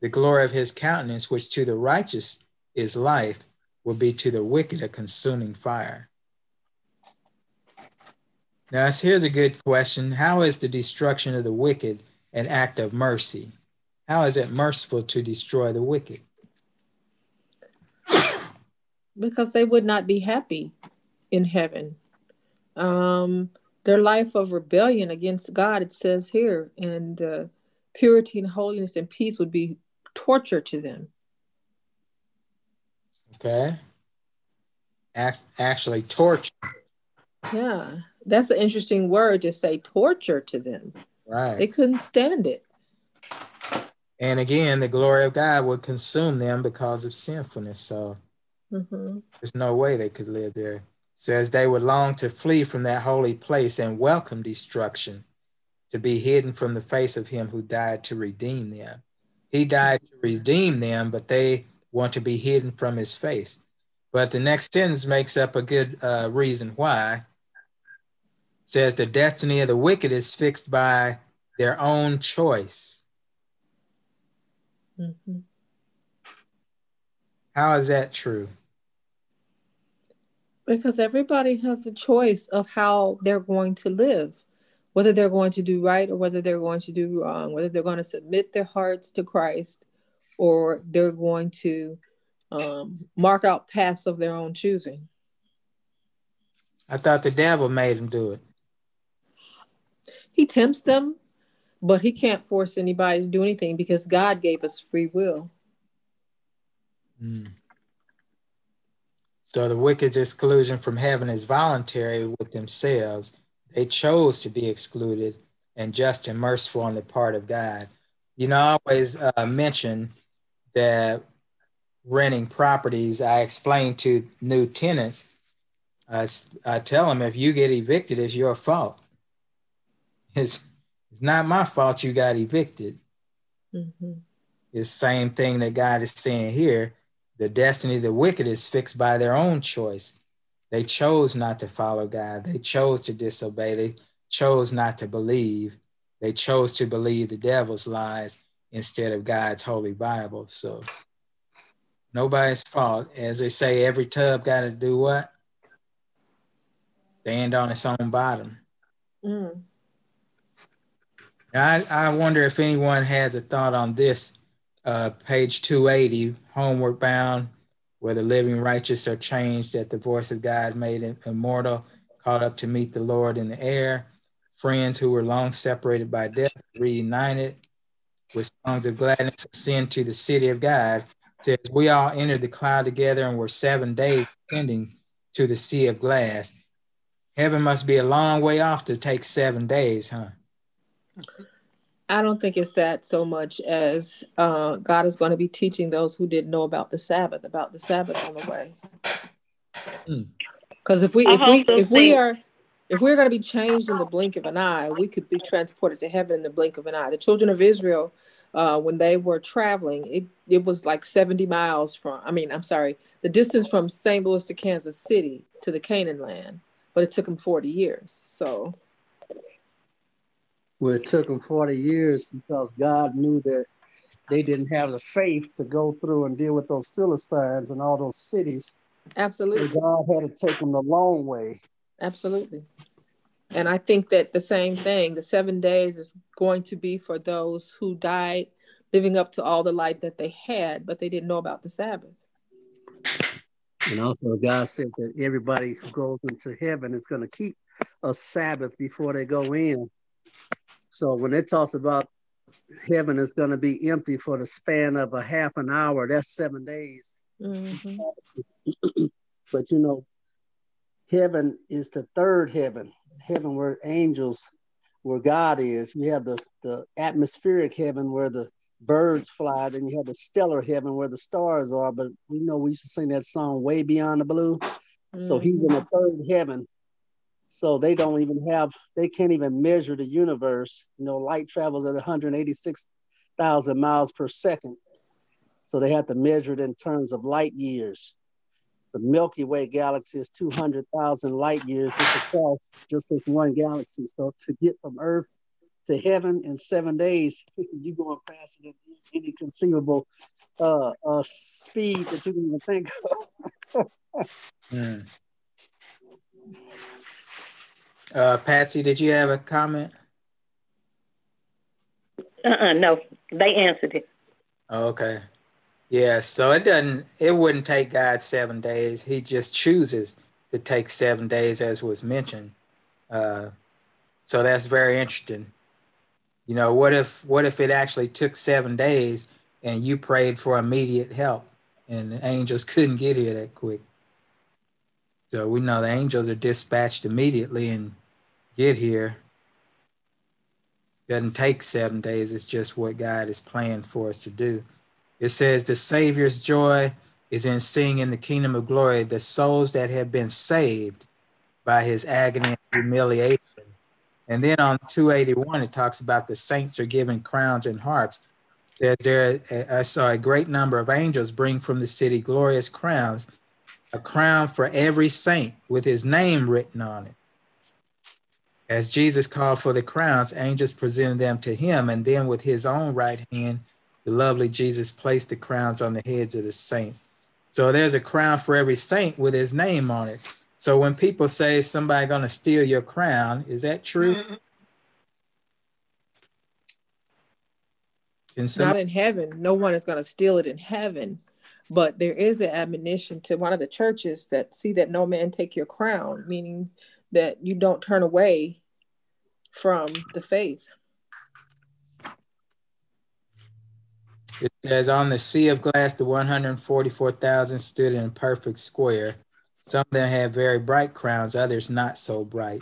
The glory of his countenance, which to the righteous is life, will be to the wicked a consuming fire. Now, here's a good question. How is the destruction of the wicked an act of mercy? How is it merciful to destroy the wicked? Because they would not be happy in heaven. Their life of rebellion against God, it says here, and purity and holiness and peace would be torture to them. Okay. Actually, torture. Yeah. That's an interesting word to say, torture to them. Right. They couldn't stand it. And again, the glory of God would consume them because of sinfulness. So there's no way they could live there. It says they would long to flee from that holy place and welcome destruction. to be hidden from the face of him who died to redeem them. He died to redeem them, but they want to be hidden from his face. But the next sentence makes up a good reason why. It says the destiny of the wicked is fixed by their own choice. Mm-hmm. How is that true? Because everybody has a choice of how they're going to live, whether they're going to do right or whether they're going to do wrong, whether they're going to submit their hearts to Christ or they're going to mark out paths of their own choosing. I thought the devil made them do it. He tempts them, but he can't force anybody to do anything because God gave us free will. Mm. So the wicked's exclusion from heaven is voluntary with themselves. They chose to be excluded, and just and merciful on the part of God. You know, I always mention that renting properties, I explain to new tenants, I tell them, if you get evicted, it's your fault. It's not my fault you got evicted. Mm-hmm. It's the same thing that God is saying here. The destiny of the wicked is fixed by their own choice. They chose not to follow God. They chose to disobey. They chose not to believe. They chose to believe the devil's lies instead of God's holy Bible. So nobody's fault. As they say, every tub got to do what? Stand on its own bottom. Mm. I wonder if anyone has a thought on this. Page 280, homeward bound, where the living righteous are changed at the voice of God, made immortal, caught up to meet the Lord in the air. Friends who were long separated by death, reunited with songs of gladness, ascend to the city of God. It says, we all entered the cloud together and were 7 days ascending to the sea of glass. Heaven must be a long way off to take 7 days, huh? I don't think it's that so much as God is going to be teaching those who didn't know about the Sabbath on the way. Because if we're going to be changed in the blink of an eye, we could be transported to heaven in the blink of an eye. The children of Israel, when they were traveling, it was like 70 miles from, the distance from St. Louis to Kansas City to the Canaan land, but it took them 40 years. So. Well, it took them 40 years because God knew that they didn't have the faith to go through and deal with those Philistines and all those cities. Absolutely. So God had to take them the long way. Absolutely. And I think that the same thing, the 7 days is going to be for those who died living up to all the light that they had, but they didn't know about the Sabbath. And also God said that everybody who goes into heaven is going to keep a Sabbath before they go in. So when it talks about heaven is going to be empty for the span of a half an hour, that's 7 days. Mm-hmm. But you know, heaven is the third heaven, heaven where angels, where God is. You have the atmospheric heaven where the birds fly, then you have the stellar heaven where the stars are. But we know we used to sing that song, Way Beyond the Blue. Mm-hmm. So he's in the third heaven. So they don't even have, they can't even measure the universe. You know, light travels at 186,000 miles per second. So they have to measure it in terms of light years. The Milky Way galaxy is 200,000 light years across just this one galaxy. So to get from Earth to heaven in 7 days, you're going faster than any conceivable speed that you can even think of. Mm. Patsy, did you have a comment? No, they answered it. Okay. Yeah, so it wouldn't take God 7 days. He just chooses to take 7 days as was mentioned. So that's very interesting. You know, what if it actually took 7 days and you prayed for immediate help and the angels couldn't get here that quick? So we know the angels are dispatched immediately and get here. Doesn't take 7 days. It's just what God is planned for us to do. It says the Savior's joy is in seeing in the kingdom of glory the souls that have been saved by his agony and humiliation And then on 281, it talks about the saints are given crowns and harps. It says, I saw a great number of angels bring from the city glorious crowns, a crown for every saint with his name written on it. As Jesus called for the crowns, angels presented them to him, and then with his own right hand, the lovely Jesus placed the crowns on the heads of the saints. So there's a crown for every saint with his name on it. So when people say somebody going to steal your crown, is that true? Not in heaven. No one is going to steal it in heaven. But there is the admonition to one of the churches that see that no man take your crown, meaning that you don't turn away from the faith. It says, on the sea of glass, the 144,000 stood in a perfect square. Some of them had very bright crowns, others not so bright.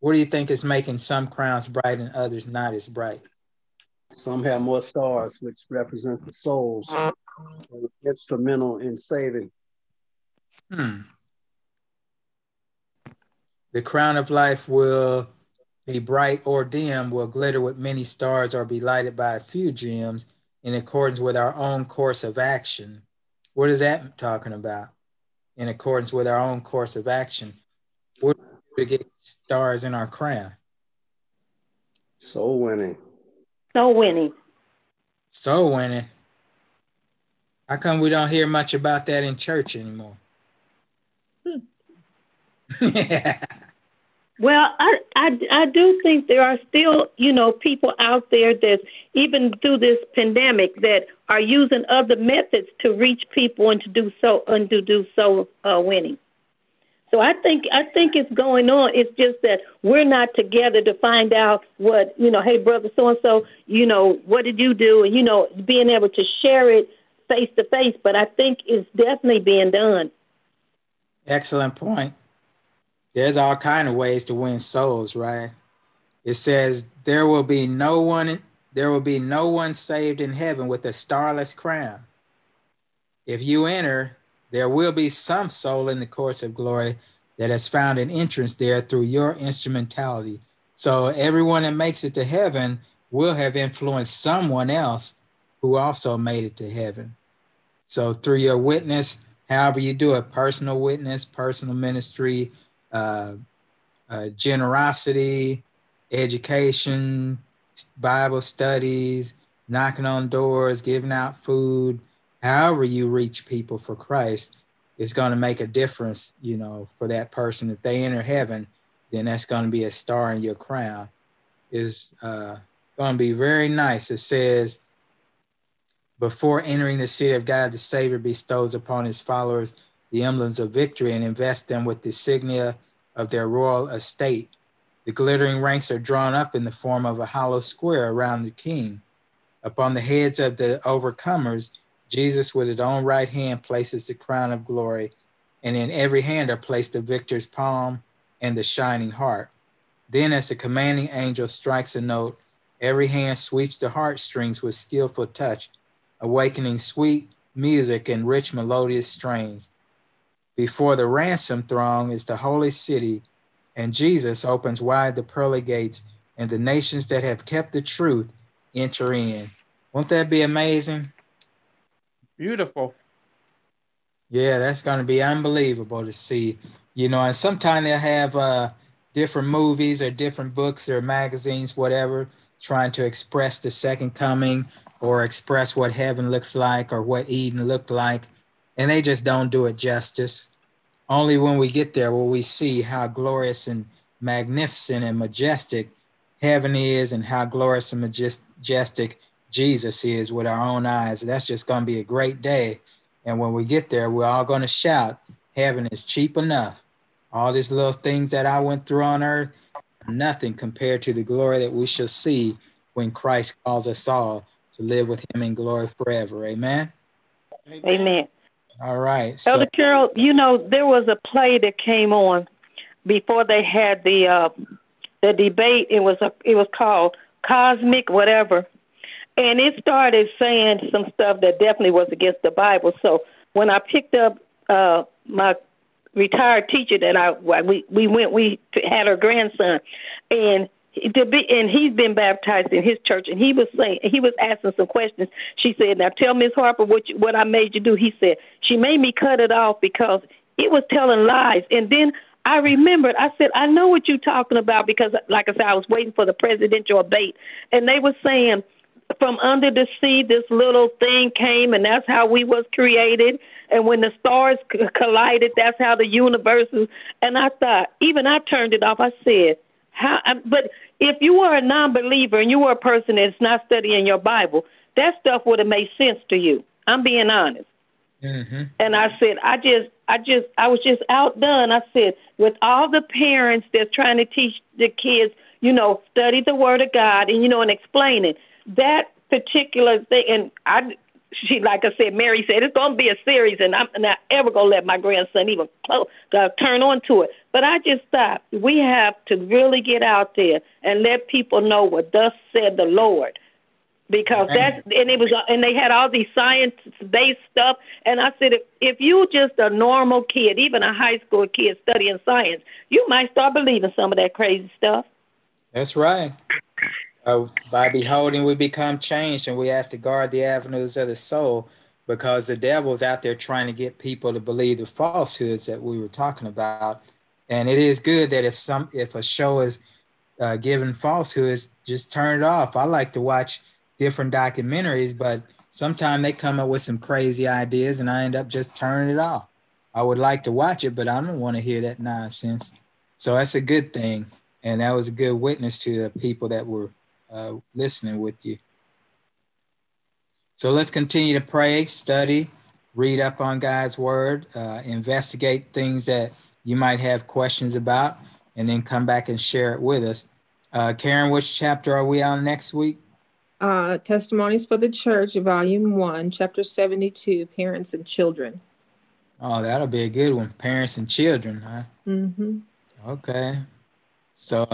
What do you think is making some crowns bright and others not as bright? Some have more stars, which represent the souls instrumental in saving. The crown of life will be bright or dim, will glitter with many stars or be lighted by a few gems in accordance with our own course of action. What is that talking about? In accordance with our own course of action. What do we get stars in our crown? Soul winning. Soul winning. Soul winning. How come we don't hear much about that in church anymore? Well, I do think there are still, you know, people out there that even through this pandemic that are using other methods to reach people and to do so and to do so winning. So I think it's going on. It's just that we're not together to find out what, you know, hey, brother so-and-so, you know, what did you do? And, you know, being able to share it face to face. But I think it's definitely being done. Excellent point. There's all kinds of ways to win souls, right? It says there will be no one saved in heaven with a starless crown. If you enter, there will be some soul in the course of glory that has found an entrance there through your instrumentality. So everyone that makes it to heaven will have influenced someone else who also made it to heaven. So through your witness, however you do it, personal witness, personal ministry, generosity, education, Bible studies, knocking on doors, giving out food, however you reach people for Christ, it's going to make a difference, you know, for that person. If they enter heaven, then that's going to be a star in your crown. It's going to be very nice. It says, before entering the city of God, the Savior bestows upon his followers the emblems of victory and invest them with the insignia of their royal estate. The glittering ranks are drawn up in the form of a hollow square around the king. Upon the heads of the overcomers, Jesus with his own right hand places the crown of glory, and in every hand are placed the victor's palm and the shining heart. Then as the commanding angel strikes a note, every hand sweeps the heartstrings with skillful touch, awakening sweet music and rich melodious strains. Before the ransom throng is the holy city, and Jesus opens wide the pearly gates, and the nations that have kept the truth enter in. Won't that be amazing? Beautiful. Yeah, that's going to be unbelievable to see. You know, and sometimes they'll have different movies or different books or magazines, whatever, trying to express the second coming or express what heaven looks like or what Eden looked like. And they just don't do it justice. Only when we get there will we see how glorious and magnificent and majestic heaven is and how glorious and majestic Jesus is with our own eyes. That's just going to be a great day. And when we get there, we're all going to shout, heaven is cheap enough. All these little things that I went through on earth, nothing compared to the glory that we shall see when Christ calls us all to live with him in glory forever. Amen? Amen. All right. Elder Carrell, you know, there was a play that came on before they had the debate. It was called Cosmic Whatever. And it started saying some stuff that definitely was against the Bible. So when I picked up my retired teacher that we had her grandson, and And he's been baptized in his church, and he was saying, he was asking some questions. She said, "Now tell Miss Harper what I made you do." He said, "She made me cut it off because it was telling lies." And then I remembered, I said, "I know what you're talking about," because, like I said, I was waiting for the presidential debate, and they were saying, from under the sea, this little thing came, and that's how we was created. And when the stars collided, that's how the universe was. And I thought, even I turned it off. I said, "How?" But if you were a non-believer and you were a person that's not studying your Bible, that stuff would have made sense to you. I'm being honest. Mm-hmm. And I said, I was just outdone. I said, with all the parents that's trying to teach the kids, you know, study the Word of God and, you know, and explain it. That particular thing, and she, like I said, Mary said, it's going to be a series, and I'm not ever going to let my grandson even close, turn on to it. But I just thought, we have to really get out there and let people know what thus said the Lord. Because and they had all these science-based stuff, and I said, if you just a normal kid, even a high school kid studying science, you might start believing some of that crazy stuff. That's right. By beholding, we become changed, and we have to guard the avenues of the soul, because the devil's out there trying to get people to believe the falsehoods that we were talking about. And it is good that if a show is giving falsehoods, just turn it off. I like to watch different documentaries, but sometimes they come up with some crazy ideas, and I end up just turning it off. I would like to watch it, but I don't want to hear that nonsense. So that's a good thing, and that was a good witness to the people that were listening with you. So let's continue to pray, study, read up on God's word, investigate things that you might have questions about, and then come back and share it with us. Karen, which chapter are we on next week? Testimonies for the Church, Volume 1, Chapter 72, Parents and Children. Oh, that'll be a good one. Parents and children, huh? Mm-hmm. Okay. So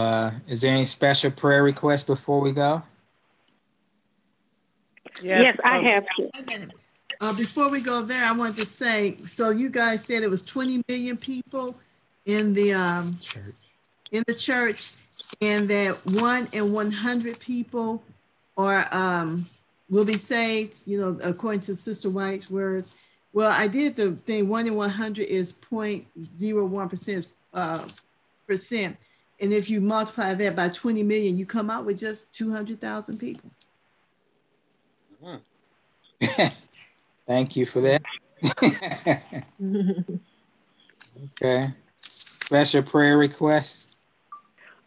is there any special prayer request before we go? Yes, I have to. Before we go there, I wanted to say, so you guys said it was 20 million people in the church. In the church, and that 1 in 100 people are will be saved, you know, according to Sister White's words. Well, I did the thing. 1 in 100 is 0.01%. And if you multiply that by 20 million, you come out with just 200,000 people. Mm-hmm. Thank you for that. Okay. Special prayer request.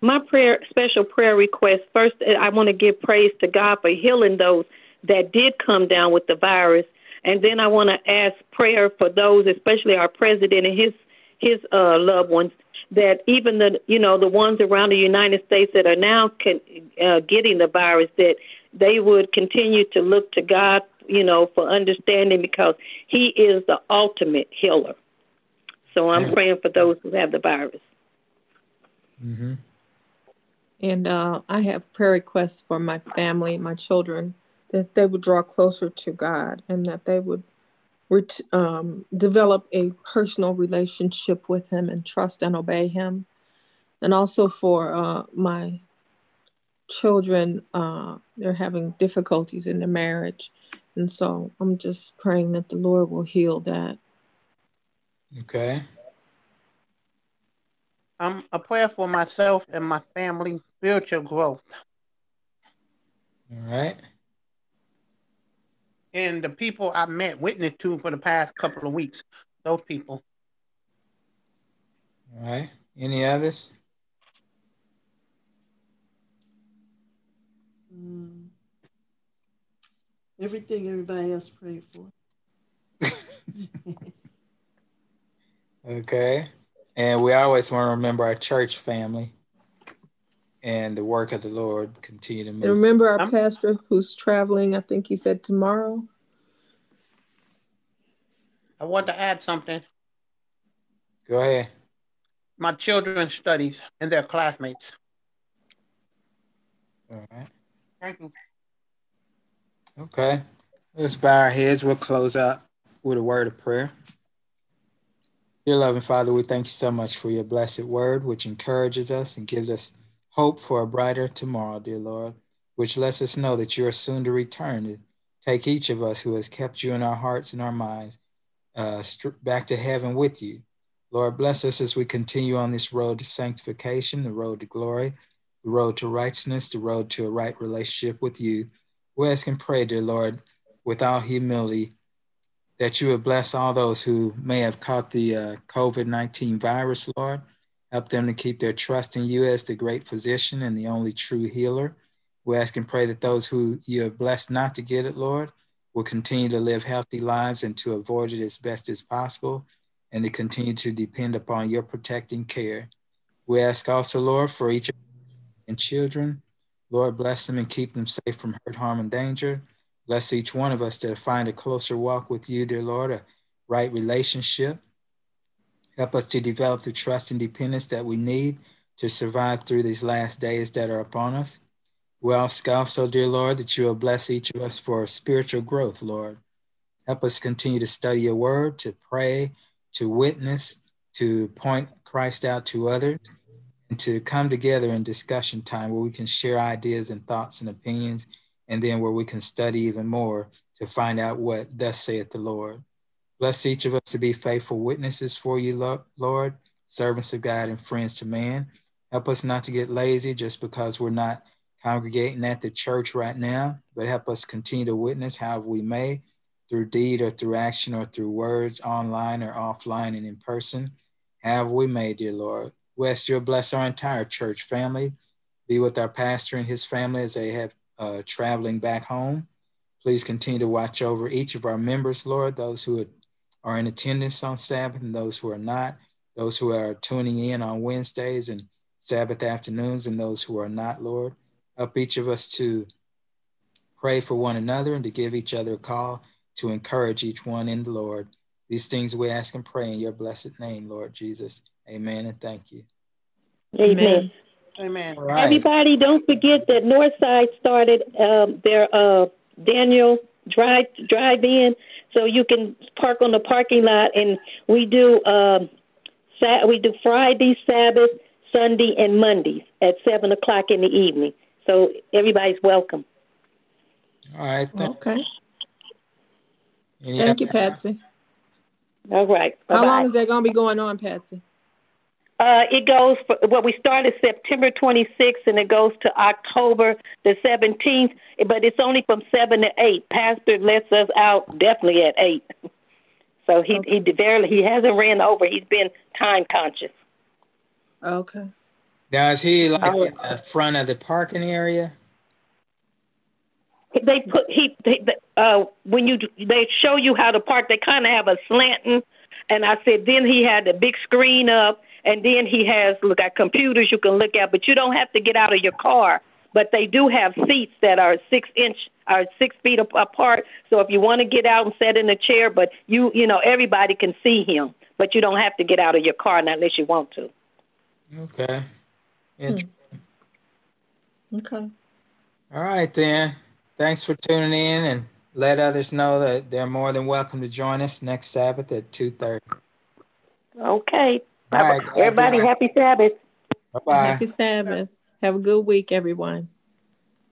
My special prayer request. First, I want to give praise to God for healing those that did come down with the virus. And then I want to ask prayer for those, especially our president and his loved ones, that even the ones around the United States that are now getting the virus, that they would continue to look to God, you know, for understanding, because he is the ultimate healer. So I'm praying for those who have the virus. Mm-hmm. And I have prayer requests for my family, my children, that they would draw closer to God, and that they would develop a personal relationship with him and trust and obey him. And also for my children, they're having difficulties in their marriage. And so I'm just praying that the Lord will heal that. Okay. A prayer for myself and my family, spiritual growth. All right. And the people I met witness to for the past couple of weeks, those people. All right. Any others? Everything everybody else prayed for. Okay. And we always want to remember our church family and the work of the Lord continue to move. And remember our pastor who's traveling, I think he said tomorrow. I want to add something. Go ahead. My children's studies and their classmates. All right. Thank you. Okay. Let's bow our heads. We'll close up with a word of prayer. Dear loving Father, we thank you so much for your blessed word, which encourages us and gives us hope for a brighter tomorrow, dear Lord, which lets us know that you are soon to return. Take each of us who has kept you in our hearts and our minds back to heaven with you. Lord, bless us as we continue on this road to sanctification, the road to glory, the road to righteousness, the road to a right relationship with you. We ask and pray, dear Lord, with all humility, that you would bless all those who may have caught the COVID-19 virus, Lord. Help them to keep their trust in you as the great physician and the only true healer. We ask and pray that those who you have blessed not to get it, Lord, will continue to live healthy lives and to avoid it as best as possible, and to continue to depend upon your protecting care. We ask also, Lord, for each of and children. Lord, bless them and keep them safe from hurt, harm, and danger. Bless each one of us to find a closer walk with you, dear Lord, a right relationship. Help us to develop the trust and dependence that we need to survive through these last days that are upon us. We ask also, dear Lord, that you will bless each of us for spiritual growth, Lord. Help us continue to study your word, to pray, to witness, to point Christ out to others, and to come together in discussion time where we can share ideas and thoughts and opinions, and then where we can study even more to find out what thus saith the Lord. Bless each of us to be faithful witnesses for you, Lord, servants of God and friends to man. Help us not to get lazy just because we're not congregating at the church right now, but help us continue to witness however we may, through deed or through action or through words, online or offline and in person, however we may, dear Lord. We ask you to bless our entire church family. Be with our pastor and his family as they have traveling back home. Please continue to watch over each of our members, Lord, those who are in attendance on Sabbath and those who are not, those who are tuning in on Wednesdays and Sabbath afternoons, and those who are not, Lord. Help each of us to pray for one another and to give each other a call to encourage each one in the Lord. These things we ask and pray in your blessed name, Lord Jesus. Amen, and thank you. Amen. Amen. Right. Everybody, don't forget that Northside started their Daniel drive-in, so you can park on the parking lot. And we do we do Friday, Sabbath, Sunday, and Mondays at 7 o'clock in the evening. So everybody's welcome. All right. Okay. Thank you, Patsy. All right. Bye-bye. How long is that going to be going on, Patsy? It goes, we started September 26th, and it goes to October the 17th, but it's only from 7 to 8. Pastor lets us out definitely at 8. So he hasn't ran over. He's been time conscious. Okay. Now, is he in the front of the parking area? They put, they show you how to park, they kind of have a slanting. And I said, then he had the big screen up, and then he has got computers you can look at, but you don't have to get out of your car. But they do have seats that are 6 feet apart. So if you want to get out and sit in a chair, but you know, everybody can see him, but you don't have to get out of your car now unless you want to. Okay. Okay. All right, then. Thanks for tuning in, and let others know that they're more than welcome to join us next Sabbath at 2:30. Okay. All right, everybody, happy Sabbath. Bye-bye. Happy Sabbath. Have a good week, everyone.